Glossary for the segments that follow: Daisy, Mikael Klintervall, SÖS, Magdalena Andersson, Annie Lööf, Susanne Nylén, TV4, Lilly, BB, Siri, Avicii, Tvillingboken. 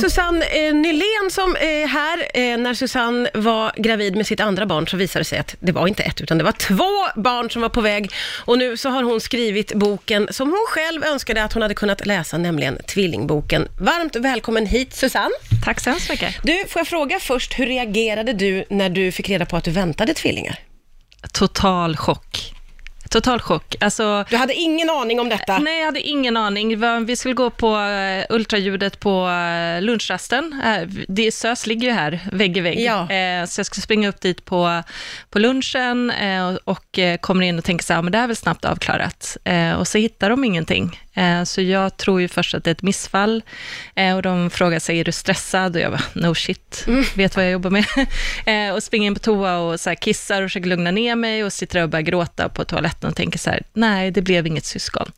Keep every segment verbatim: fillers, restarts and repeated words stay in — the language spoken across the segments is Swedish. Susanne eh, Nylén som är här. Eh, när Susanne var gravid med sitt andra barn så visade det sig att det var inte ett utan det var två barn som var på väg. Och nu så har hon skrivit boken som hon själv önskade att hon hade kunnat läsa, nämligen Tvillingboken. Varmt välkommen hit, Susanne. Tack så hemskt mycket. Du, får jag fråga först, hur reagerade du när du fick reda på att du väntade tvillingar? Total chock. Total chock. Alltså, du hade ingen aning om detta? Nej, jag hade ingen aning. Vi skulle gå på ultraljudet på lunchrasten. Det SÖS ligger ju här, vägg i vägg. Ja. Så jag skulle springa upp dit på, på lunchen och kommer in och tänker så här, men det här är väl snabbt avklarat. Och så hittar de ingenting. Så jag tror ju först att det är ett missfall och de frågar sig, är du stressad? Och jag bara, no shit, mm. vet vad jag jobbar med. Och springer in på toa och så här kissar och försöker lugna ner mig och sitter och börjar gråta på toaletten och tänker så här, nej det blev inget syskon.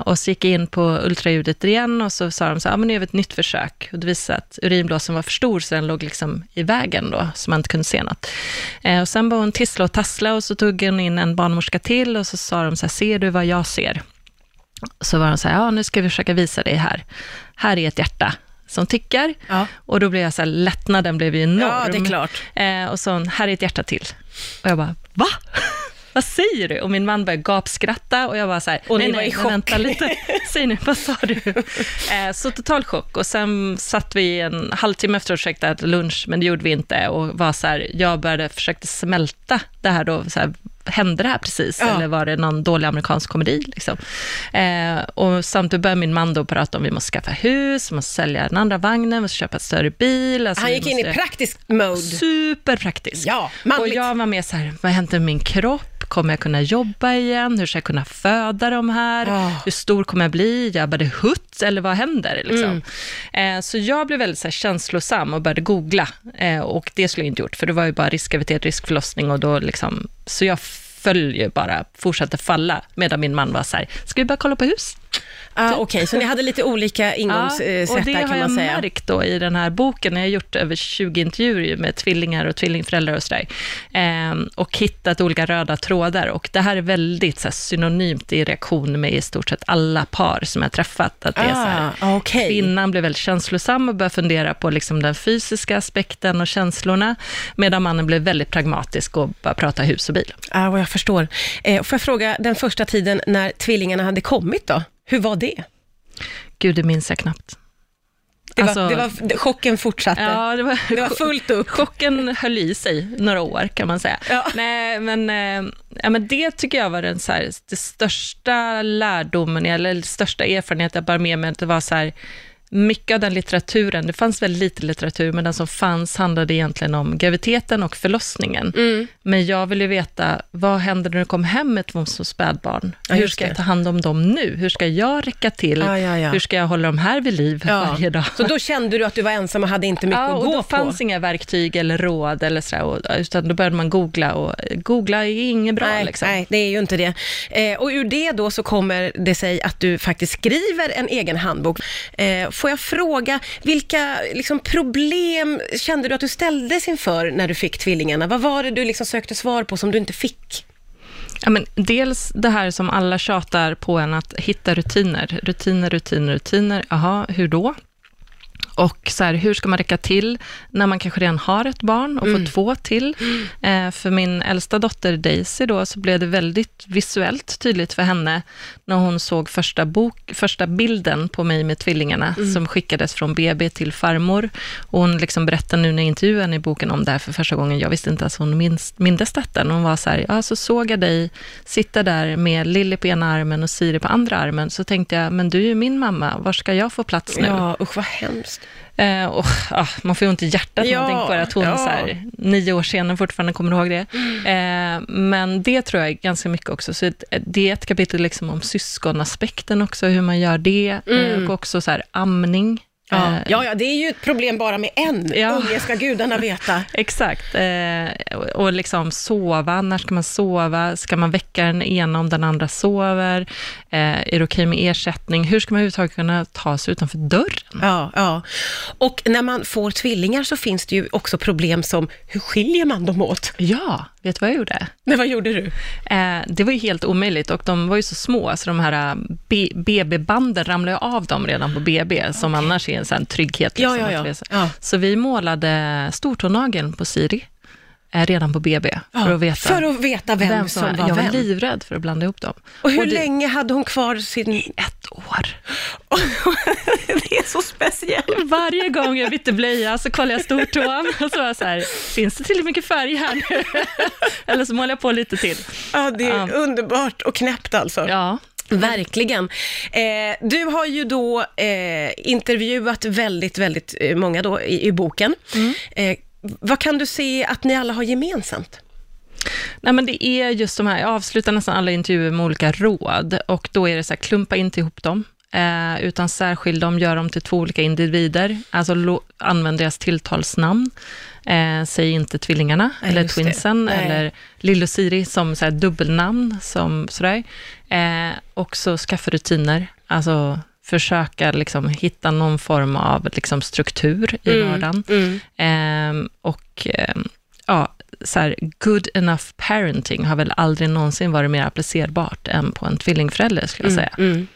Och så gick jag in på ultraljudet igen och så sa de så här, ja men nu gör vi ett nytt försök. Och det visade att urinblåsan var för stor så den låg liksom i vägen då, så man inte kunde se något. Och sen började hon tissla och tassla och så tog hon in en barnmorska till och så sa de så här, ser du vad jag ser? Så var de så här, ja nu ska vi försöka visa dig här. Här är ett hjärta som tickar. Ja. Och då blev jag så här, lättnaden blev ju enorm. Ja, det är klart. Eh, och så, här är ett hjärta till. Och jag bara, va? Vad säger du? Och min man började gapskratta och jag bara så här, och nej, nej, vänta lite. Säg nu, vad sa du? Eh, så total chock. Och sen satt vi en halvtimme efter och försökte äta lunch, men det gjorde vi inte. Och var så här, jag började försöka smälta det här då, så här, hände det här precis? Ja. Eller var det någon dålig amerikansk komedi? Liksom? Eh, och samtidigt började min man då prata om vi måste skaffa hus, vi måste sälja den andra vagnen, måste köpa ett större bil. Alltså han gick in i praktisk mode. Superpraktisk. Ja, och jag var med så här, vad hände med min kropp? Kommer jag kunna jobba igen? Hur ska jag kunna föda dem här? Oh. Hur stor kommer jag bli? Jag började hutt eller vad händer? Liksom. Mm. Eh, så jag blev väldigt så här, känslosam och började googla. Eh, och det skulle jag inte gjort, för det var ju bara riskgraviditet, riskförlossning och då liksom, så jag följer bara, fortsatte falla medan min man var så här, ska vi bara kolla på hus? Ah, Okej, okay. Så ni hade lite olika ingångssätt ah, där kan man säga. Och det har jag märkt då i den här boken. Jag har gjort över tjugo intervjuer med tvillingar och tvillingföräldrar och sådär. Ehm, och hittat olika röda trådar. Och det här är väldigt så här, synonymt i reaktion med i stort sett alla par som jag har träffat. Att det ah, är så här, okay. Kvinnan blev väldigt känslosam och började fundera på liksom, den fysiska aspekten och känslorna. Medan mannen blev väldigt pragmatisk och bara pratade hus och bil. Ja, ah, jag förstår. Eh, får jag fråga, den första tiden när tvillingarna hade kommit då? Hur var det? Gud, det minns jag knappt. Det var, alltså, det var, chocken fortsatte. Ja, det var, det var fullt upp. Chocken höll i sig några år kan man säga. Ja. Nej, men, ja, men det tycker jag var den, så här, det största lärdomen eller största erfarenheten jag bar med mig. Det var så här, mycket av den litteraturen, det fanns väldigt lite litteratur, men den som fanns handlade egentligen om graviditeten och förlossningen. Mm. Men jag ville veta, vad händer när du kom hem med två små spädbarn? Ja, hur ska jag ta hand om dem nu? Hur ska jag räcka till? Ah, ja, ja. Hur ska jag hålla dem här vid liv ja. varje dag? Så då kände du att du var ensam och hade inte mycket ja, att gå på? Ja, och då fanns på. Inga verktyg eller råd, eller så där, och, utan då började man googla, och googla är inget bra. Nej, liksom. Nej, det är ju inte det. Eh, och ur det då så kommer det sig att du faktiskt skriver en egen handbok. Eh, Får jag fråga, vilka liksom, problem kände du att du ställdes inför när du fick tvillingarna? Vad var det du liksom sökte svar på som du inte fick? Ja, men dels det här som alla tjatar på en, att hitta rutiner. Rutiner, rutiner, rutiner. Jaha, hur då? Och så här, hur ska man räcka till när man kanske redan har ett barn och mm. får två till? Mm. Eh, för min äldsta dotter Daisy då, så blev det väldigt visuellt tydligt för henne när hon såg första, bok, första bilden på mig med tvillingarna mm. som skickades från B B till farmor. Och hon liksom berättade nu när intervjun i boken om det här för första gången. Jag visste inte att hon minst, mindes detta. Hon var så här, ja, så såg jag dig sitta där med Lilly på ena armen och Siri på andra armen. Så tänkte jag, men du är ju min mamma. Var ska jag få plats nu? Ja, usch vad hemskt. Uh, och, uh, man får ju inte hjärtat ja, någonting på det, att hon ja. så här, nio år senare fortfarande kommer ihåg det. Mm. Uh, men det tror jag ganska mycket också. Så det är ett kapitel liksom om syskonaspekten också, hur man gör det. Mm. Uh, och också så här, amning. Ja. ja, ja, det är ju ett problem bara med en. Ja. Unge ska gudarna veta. Exakt. Eh, och liksom sova. När ska man sova? Ska man väcka den ena om den andra sover? Eh, är det okej med ersättning? Hur ska man överhuvudtaget kunna ta sig utanför dörren? Ja, ja. Och när man får tvillingar så finns det ju också problem som, hur skiljer man dem åt? Ja, vet du vad jag gjorde? Nej, vad gjorde du? Eh, det var ju helt omöjligt och de var ju så små så de här B B-banden ramlade av dem redan på B B som okay. annars är en sån trygghet. Liksom, ja, ja, ja. Ja. Så vi målade stortånageln på Siri redan på B B för ja, att veta, för att veta vem, vem som var vem. Jag var livrädd för att blanda ihop dem. Och hur och det, länge hade hon kvar sin... Ett år. Det är så speciellt. Varje gång jag bytte blöja så kollade jag stortån och så var jag så här, finns det tillräckligt mycket färg här nu? Eller så målar jag på lite till. Ja, det är um, underbart och knäppt alltså. Ja. Verkligen. Eh, du har ju då eh, intervjuat väldigt, väldigt många då i, i boken. Mm. Eh, Vad kan du se att ni alla har gemensamt? Nej, men det är just de här, jag avslutar nästan alla intervjuer med olika råd och då är det så här, klumpa inte ihop dem eh, utan särskilj dem, gör dem till två olika individer, alltså lo, använd deras tilltalsnamn, eh, säg inte tvillingarna ja, eller twinsen det. Eller Lilly och Siri som så här, dubbelnamn som sådär eh, och så skaffa rutiner, alltså försöka liksom hitta någon form av liksom struktur i mm, vardagen. Mm. Ehm, och ehm, ja, så här, good enough parenting har väl aldrig någonsin varit mer applicerbart än på en tvillingförälder skulle jag säga. Mm,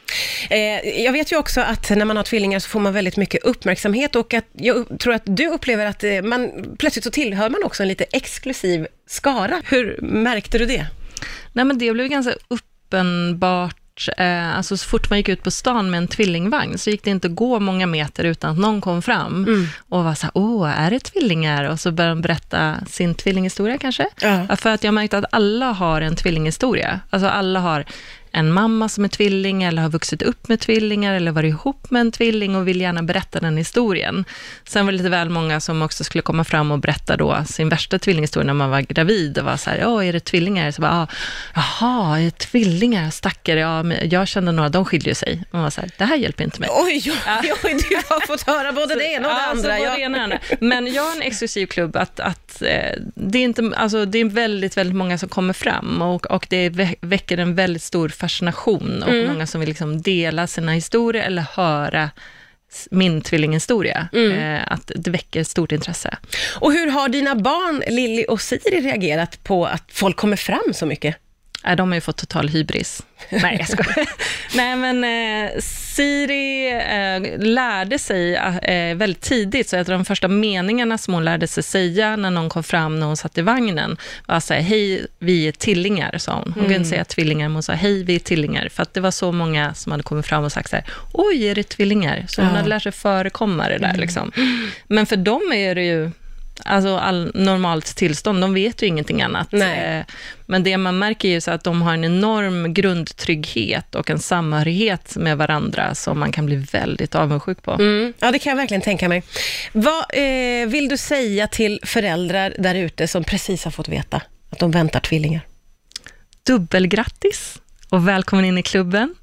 mm. Eh, jag vet ju också att när man har tvillingar så får man väldigt mycket uppmärksamhet och att jag tror att du upplever att man, plötsligt så tillhör man också en lite exklusiv skara. Hur märkte du det? Nej, men det blev ganska uppenbart. Alltså så fort man gick ut på stan med en tvillingvagn så gick det inte att gå många meter utan att någon kom fram mm. och var så här, åh, är det tvillingar? Och så började de berätta sin tvillinghistoria kanske. Ja. För att jag märkte att alla har en tvillinghistoria. Alltså alla har en mamma som är tvilling eller har vuxit upp med tvillingar eller varit ihop med en tvilling och vill gärna berätta den historien. Sen var det lite väl många som också skulle komma fram och berätta då sin värsta tvillinghistoria när man var gravid och var så här, ja, är det tvillingar? Så bara, jaha, är det tvillingar? Stackare, ja, men jag kände några, de skiljer sig. Man var så här, det här hjälper inte mig. Oj, oj, oj, du har fått höra både det ena och det andra. Ja, alltså, ja. Men jag har en exklusiv klubb att, att det är inte, alltså det är väldigt, väldigt många som kommer fram och, och det väcker en väldigt stor fascination och mm. många som vill liksom dela sina historier eller höra min tvillinghistoria. Mm. Eh, att det väcker stort intresse. Och hur har dina barn, Lilly och Siri, reagerat på att folk kommer fram så mycket? Eh, de har ju fått total hybris. Nej, jag skojar. Nej, men eh, Siri eh, lärde sig eh, väldigt tidigt, så efter de första meningarna som hon lärde sig säga när någon kom fram när hon satt i vagnen var så här, hej, vi är tillingar, sa hon. Hon kunde mm. inte säga tvillingar, men hon sa, hej, vi är tillingar. För att det var så många som hade kommit fram och sagt så här, oj, är det tvillingar? Så ja. Hon hade lärt sig förekomma det där mm. liksom. Men för dem är det ju alltså all normalt tillstånd, de vet ju ingenting annat. Nej. Men det man märker är ju så att de har en enorm grundtrygghet och en samhörighet med varandra som man kan bli väldigt avundsjuk på. Mm. Ja, det kan jag verkligen tänka mig. Vad eh, vill du säga till föräldrar där ute som precis har fått veta att de väntar tvillingar? Dubbelgrattis och välkommen in i klubben.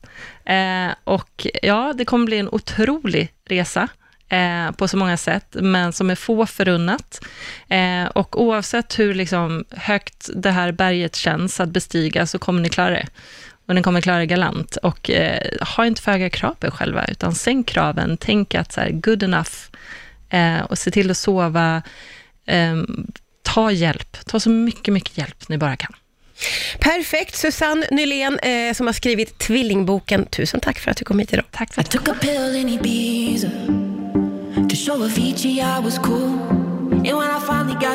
Eh, och ja, det kommer bli en otrolig resa på så många sätt, men som är få förunnat. Eh, och oavsett hur liksom högt det här berget känns att bestiga så kommer ni klara det. Och ni kommer klara det galant. Och eh, ha inte för höga krav på er själva, utan sänk kraven. Tänk att så här, good enough. Eh, och se till att sova. Eh, ta hjälp. Ta så mycket, mycket hjälp ni bara kan. Perfekt. Susanne Nylén eh, som har skrivit Tvillingboken. Tusen tack för att du kom hit idag. Tack för att du kom. To show Avicii I was cool, and when I finally got